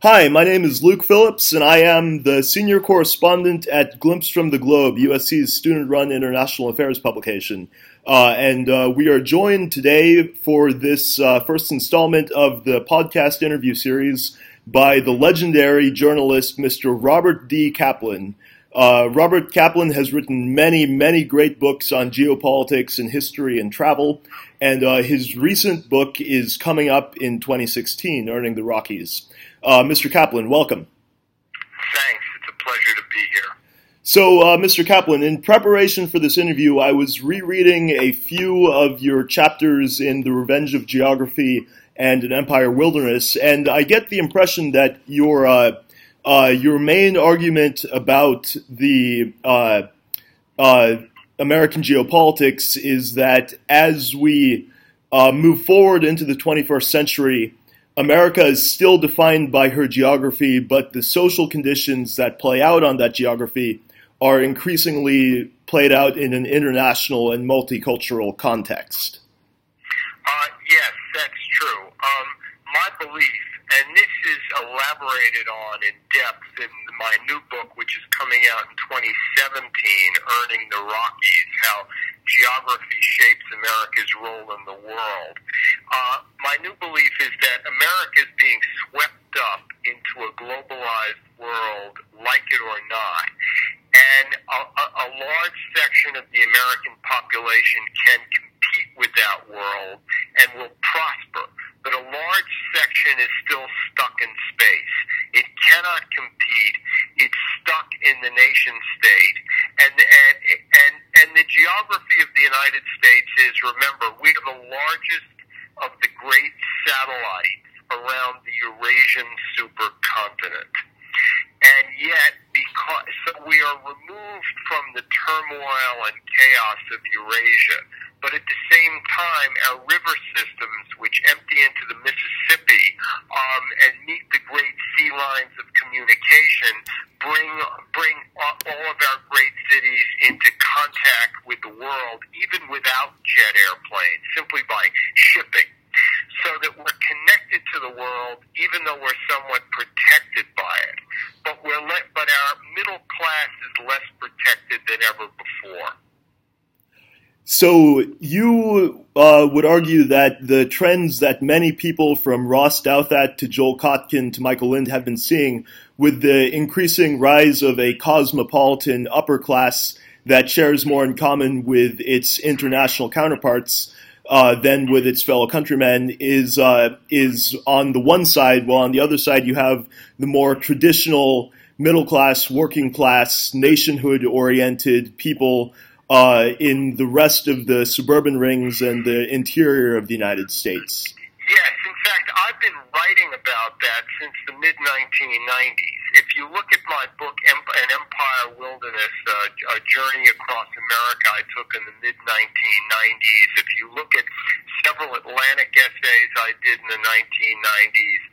Hi, my name is Luke Phillips, and I am the senior correspondent at Glimpse from the Globe, USC's student-run international affairs publication. We are joined today for this first installment of the podcast interview series by the legendary journalist Mr. Robert D. Kaplan. Robert Kaplan has written many, many great books on geopolitics and history and travel, and his recent book is coming up in 2016, Earning the Rockies. Mr. Kaplan, welcome. Thanks. It's a pleasure to be here. So, Mr. Kaplan, in preparation for this interview, I was rereading a few of your chapters in The Revenge of Geography and An Empire Wilderness, and I get the impression that your main argument about the American geopolitics is that as we move forward into the 21st century, America is still defined by her geography, but the social conditions that play out on that geography are increasingly played out in an international and multicultural context. Yes, that's true. My belief, and this is elaborated on in depth in my new book, which is coming out in 2017, Earning the Rockies, How Geography Shapes America's Role in the World. My new belief is that America is being swept up into a globalized world, like it or not. And a large section of the American population can compete with that world and will prosper. But a large section is still stuck in space. It cannot compete. It's stuck in the nation state. And the geography of the United States is, remember, we are the largest of the great satellites around the Eurasian supercontinent. And yet, so we are removed from the turmoil and chaos of Eurasia. But at the same time, our river systems, which empty into the Mississippi and meet the great sea lines of communication, bring all of our great cities into contact with the world, even without jet airplanes, simply by shipping. So that we're connected to the world, even though we're somewhat protected by it. But our middle class is less protected than ever before. So you would argue that the trends that many people from Ross Douthat to Joel Kotkin to Michael Lind have been seeing with the increasing rise of a cosmopolitan upper class that shares more in common with its international counterparts than with its fellow countrymen is on the one side, while on the other side you have the more traditional middle class, working class, nationhood-oriented people in the rest of the suburban rings and the interior of the United States. Yes, in fact, I've been writing about that since the mid-1990s. If you look at my book, An Empire Wilderness, A Journey Across America I took in the mid-1990s, if you look at several Atlantic essays I did in the 1990s,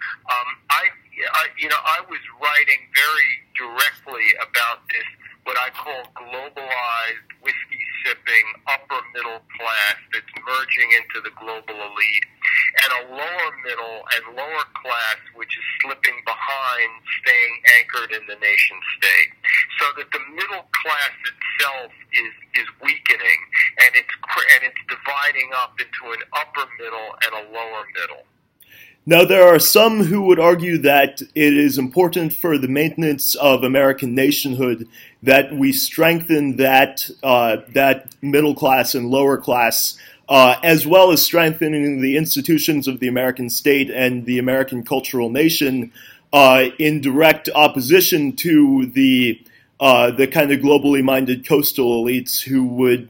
I was writing very directly about this, what I call globalized whiskey-sipping upper middle class that's merging into the global elite, and a lower middle and lower class which is slipping behind, staying anchored in the nation state. So that the middle class itself is weakening, and it's dividing up into an upper middle and a lower middle. Now, there are some who would argue that it is important for the maintenance of American nationhood that we strengthen that middle class and lower class, as well as strengthening the institutions of the American state and the American cultural nation in direct opposition to the kind of globally minded coastal elites who would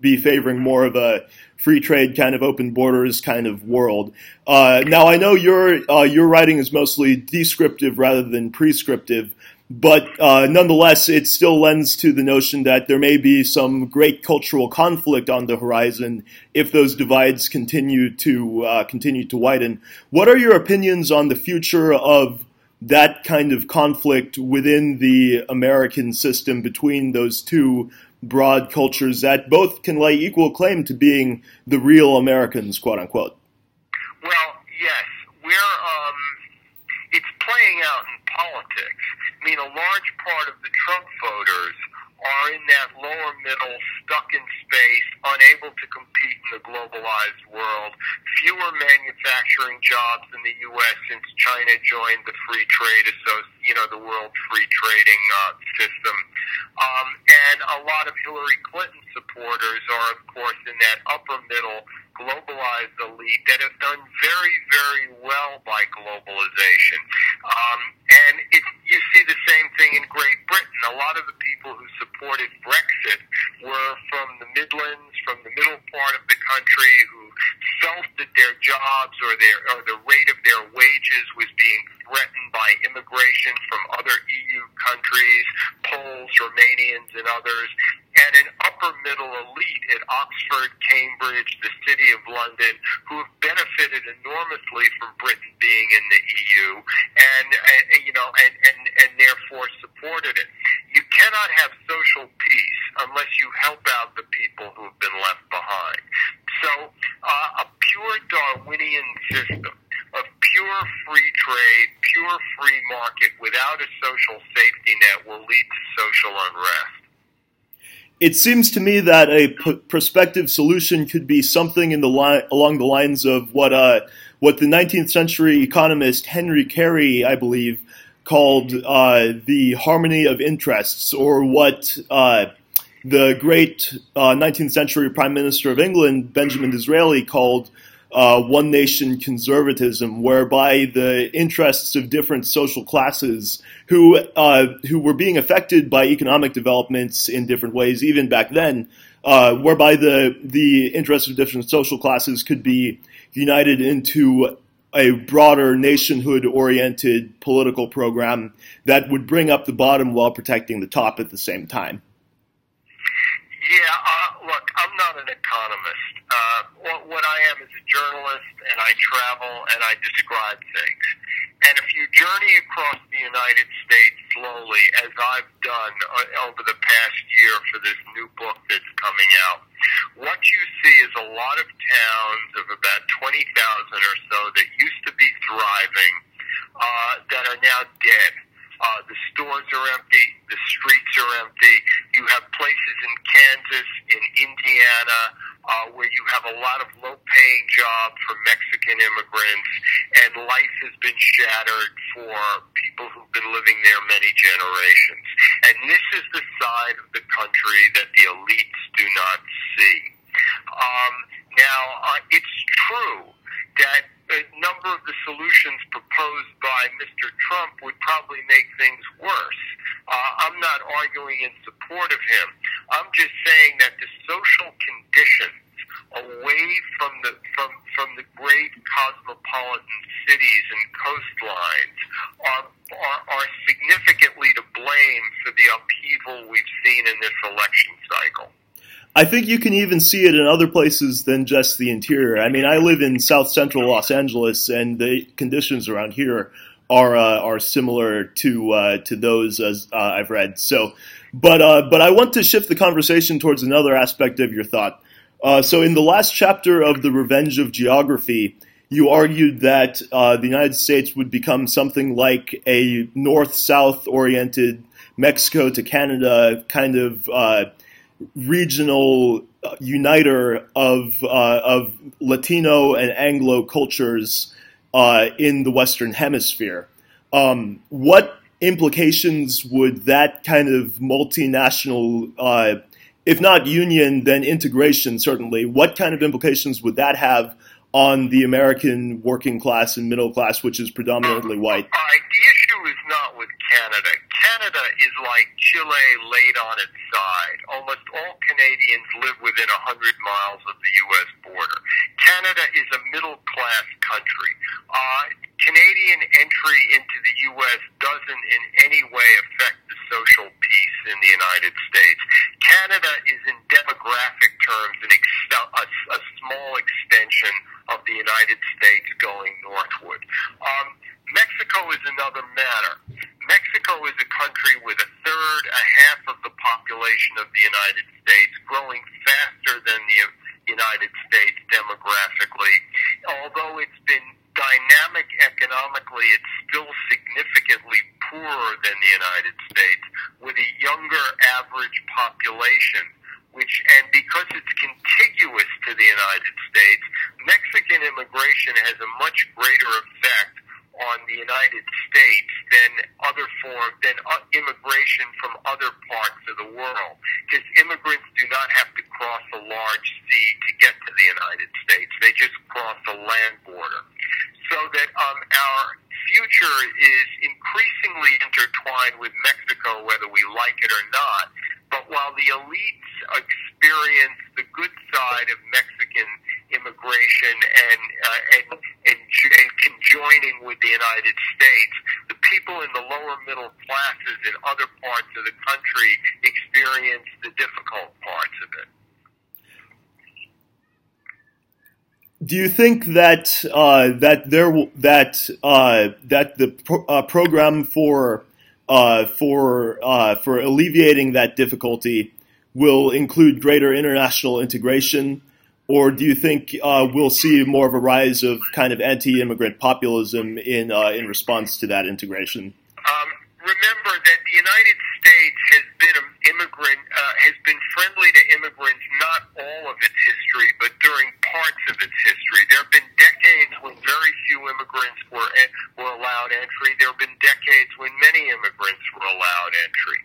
be favoring more of a free trade kind of open borders kind of world. Now, I know your writing is mostly descriptive rather than prescriptive, but nonetheless, it still lends to the notion that there may be some great cultural conflict on the horizon if those divides continue to widen. What are your opinions on the future of that kind of conflict within the American system between those two broad cultures that both can lay equal claim to being the real Americans, quote-unquote? Well, yes. It's playing out in politics. I mean, a large part of the Trump voters are in that lower middle, stuck in space, unable to compete in the globalized world. Fewer manufacturing jobs in the U.S. since China joined the free trade, the world free trading system. And a lot of Hillary Clinton supporters are, of course, in that upper middle, globalized elite that have done very, very well by globalization. And you see the same thing in Great Britain. A lot of the people who supported Brexit were from the Midlands, from the middle part of the country, who felt that their jobs or the rate of their wages was being threatened by immigration from other EU countries, Poles, Romanians, and others. And an upper-middle elite at Oxford, Cambridge, the City of London, who have benefited enormously from Britain being in the EU, and therefore supported it. You cannot have social peace unless you help out the people who have been left behind. So a pure Darwinian system of pure free trade, pure free market, without a social safety net will lead to social unrest. It seems to me that a prospective solution could be something along the lines of what the 19th century economist Henry Carey, I believe, called the harmony of interests, or what the great 19th century Prime Minister of England, Benjamin Disraeli, called one nation conservatism, whereby the interests of different social classes who were being affected by economic developments in different ways, even back then, whereby the interests of different social classes could be united into a broader nationhood-oriented political program that would bring up the bottom while protecting the top at the same time. Yeah, look, I'm not an economist. What I am is a journalist, and I travel, and I describe things. And if you journey across the United States slowly, as I've done over the past year for this new book that's coming out, what you see is a lot of towns of about 20,000 or so that used to be thriving that are now dead. The stores are empty. The streets are empty. You have places in Kansas, in Indiana, where you have a lot of low-paying jobs for Mexican immigrants, and life has been shattered for people who've been living there many generations. And this is the side of the country that the elites do not see. It's true that a number of the solutions proposed by Mr. Trump would probably make things worse. I'm not arguing in support of him. I'm just saying that the social conditions away from the great cosmopolitan cities and coastlines are significantly to blame for the upheaval we've seen in this election cycle. I think you can even see it in other places than just the interior. I mean, I live in South Central Los Angeles, and the conditions around here are similar to those as I've read. So, but I want to shift the conversation towards another aspect of your thought. So, in the last chapter of The Revenge of Geography, you argued that the United States would become something like a north-south oriented Mexico to Canada kind of regional uniter of Latino and Anglo cultures in the Western Hemisphere. What implications would that kind of multinational, if not union, then integration certainly, what kind of implications would that have on the American working class and middle class, which is predominantly white? The issue is not with Canada. Canada is like Chile laid on its side. Almost all Canadians live within 100 miles of the U.S. border. Canada is a middle-class country. Canadian entry into the U.S. doesn't in any way affect the social peace in the United States. Canada is, in demographic terms, a small extension of the United States going northward. Mexico is another matter. Mexico is a country with a half of the population of the United States, growing faster than the United States demographically. Although it's been dynamic economically, it's still significant. poorer than the United States, with a younger average population, and because it's contiguous to the United States, Mexican immigration has a much greater effect on the United States than immigration from other parts of the world, because immigrants do not have to cross a large sea to get to the United States. They just cross a land border. So that our future is increasingly intertwined with Mexico, whether we like it or not. But while the elites experience the good side of Mexican immigration and conjoining with the United States, the people in the lower middle classes in other parts of the country experience the difficult parts of it. Do you think that that the program for alleviating that difficulty will include greater international integration, or do you think we'll see more of a rise of kind of anti-immigrant populism in response to that integration? Remember that the United States has been friendly to immigrants not all of its history, but during parts of its history. There have been decades when very few immigrants were allowed entry. There have been decades when many immigrants were allowed entry.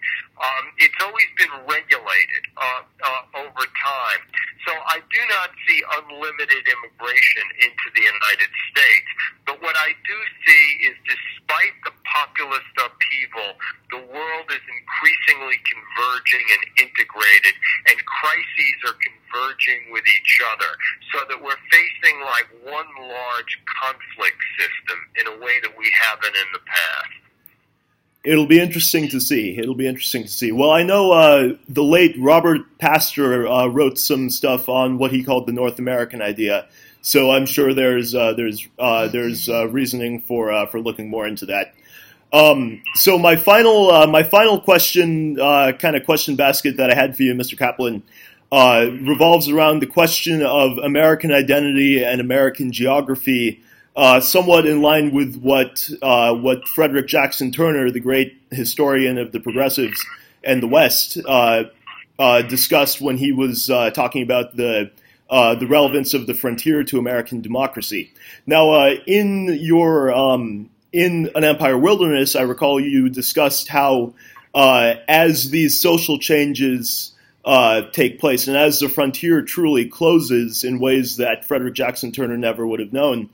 It's always been regulated over time. So I do not see unlimited immigration into the United States. But what I do see is, despite the populist upheaval, the world is increasingly converging and integrated, and crises are converging with each other, so that we're facing like one large conflict system in a way that we haven't in the past. It'll be interesting to see. Well, I know the late Robert Pastor wrote some stuff on what he called the North American idea, so I'm sure there's reasoning for looking more into that. So my final question, kind of question basket that I had for you, Mr. Kaplan, revolves around the question of American identity and American geography, somewhat in line with what Frederick Jackson Turner, the great historian of the progressives and the West, discussed when he was talking about the relevance of the frontier to American democracy. Now, in An Empire Wilderness, I recall you discussed how as these social changes take place and as the frontier truly closes in ways that Frederick Jackson Turner never would have known,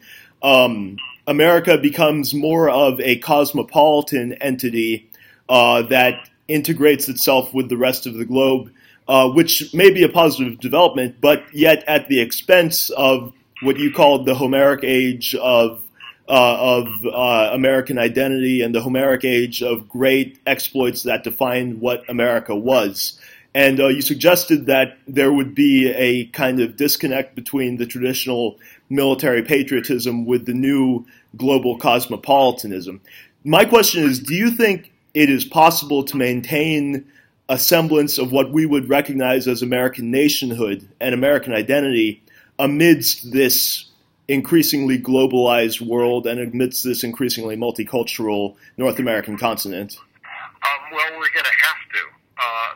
America becomes more of a cosmopolitan entity that integrates itself with the rest of the globe, which may be a positive development, but yet at the expense of what you called the Homeric age of American identity and the Homeric age of great exploits that defined what America was. And you suggested that there would be a kind of disconnect between the traditional military patriotism with the new global cosmopolitanism. My question is, do you think it is possible to maintain a semblance of what we would recognize as American nationhood and American identity amidst this increasingly globalized world and amidst this increasingly multicultural North American continent? Well, we're going to have to,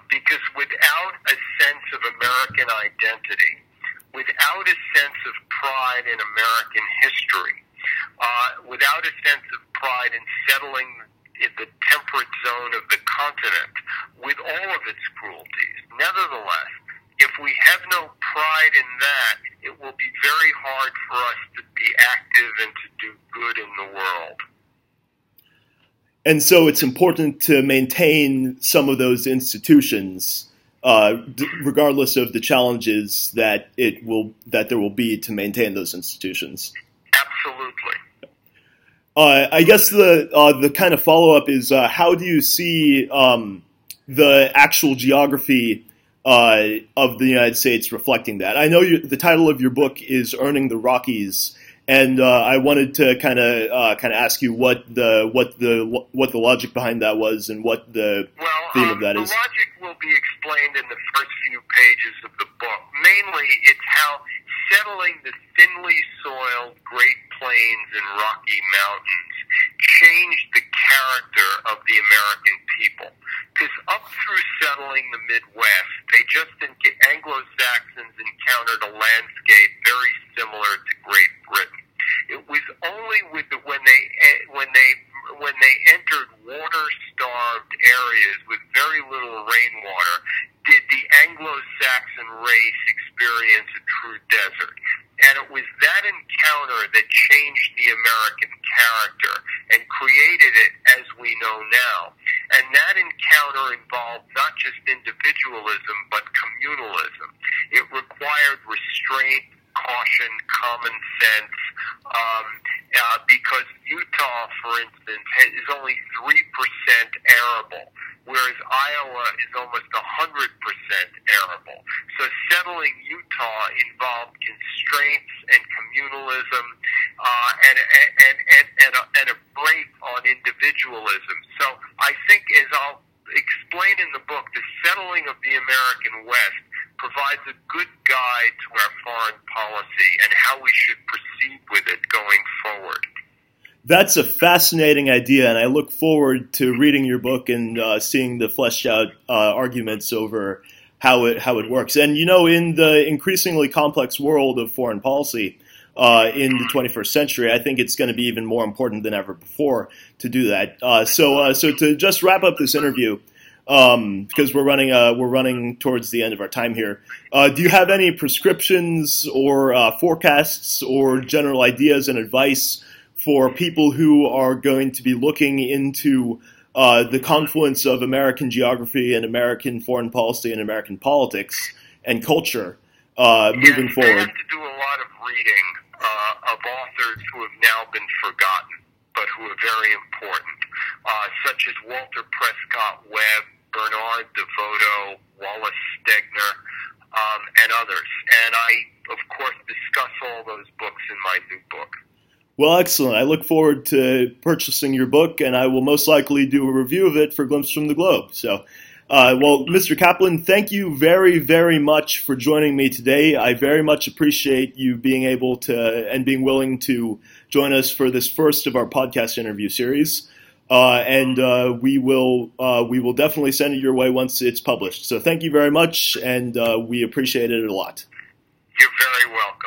because without a sense of American identity, without a sense of pride in American history, without a sense of pride in settling in the temperate zone of the continent with all of its cruelties, nevertheless, if we have no pride in that, it will be very hard for us to be active and to do good in the world. And so it's important to maintain some of those institutions, regardless of the challenges that there will be to maintain those institutions. Absolutely. I guess the kind of follow-up is, how do you see the actual geography of the United States reflecting that? I know the title of your book is "Earning the Rockies," and I wanted to kind of ask you what the logic behind that was and what the theme of that is. The logic will be explained in the first few pages of the book. Mainly, it's how settling the thinly soiled Great Plains and Rocky Mountains changed the character of the American people. Because up through settling the Midwest, Anglo-Saxons encountered a landscape very similar to Great Britain. It was only when they entered water-starved areas with very little rainwater did the Anglo-Saxon race experience a true desert. And it was that encounter that changed the American character and created it as we know now. And that encounter involved not just individualism, but communalism. It required restraint, caution, common sense, because Utah, for instance, is only 3% arable, whereas Iowa is almost 100% arable. So settling Utah involved constraints and communalism and a break on individualism. So I think, as I'll explain in the book, the settling of the American West provides a good guide to our foreign policy and how we should proceed with it going forward. That's a fascinating idea, and I look forward to reading your book and seeing the fleshed out arguments over how it works. And, you know, in the increasingly complex world of foreign policy in the 21st century, I think it's going to be even more important than ever before to do that. So to just wrap up this interview, because we're running towards the end of our time here. Do you have any prescriptions or forecasts or general ideas and advice for people who are going to be looking into the confluence of American geography and American foreign policy and American politics and culture moving forward? I have to do a lot of reading of authors who have now been forgotten, but who are very important, such as Walter Prescott Webb, Bernard DeVoto, Wallace Stegner, and others. And I, of course, discuss all those books in my new book. Well, excellent. I look forward to purchasing your book, and I will most likely do a review of it for Glimpse from the Globe. So, well, Mr. Kaplan, thank you very, very much for joining me today. I very much appreciate you being able to and being willing to join us for this first of our podcast interview series. And we will definitely send it your way once it's published. So thank you very much, and we appreciate it a lot. You're very welcome.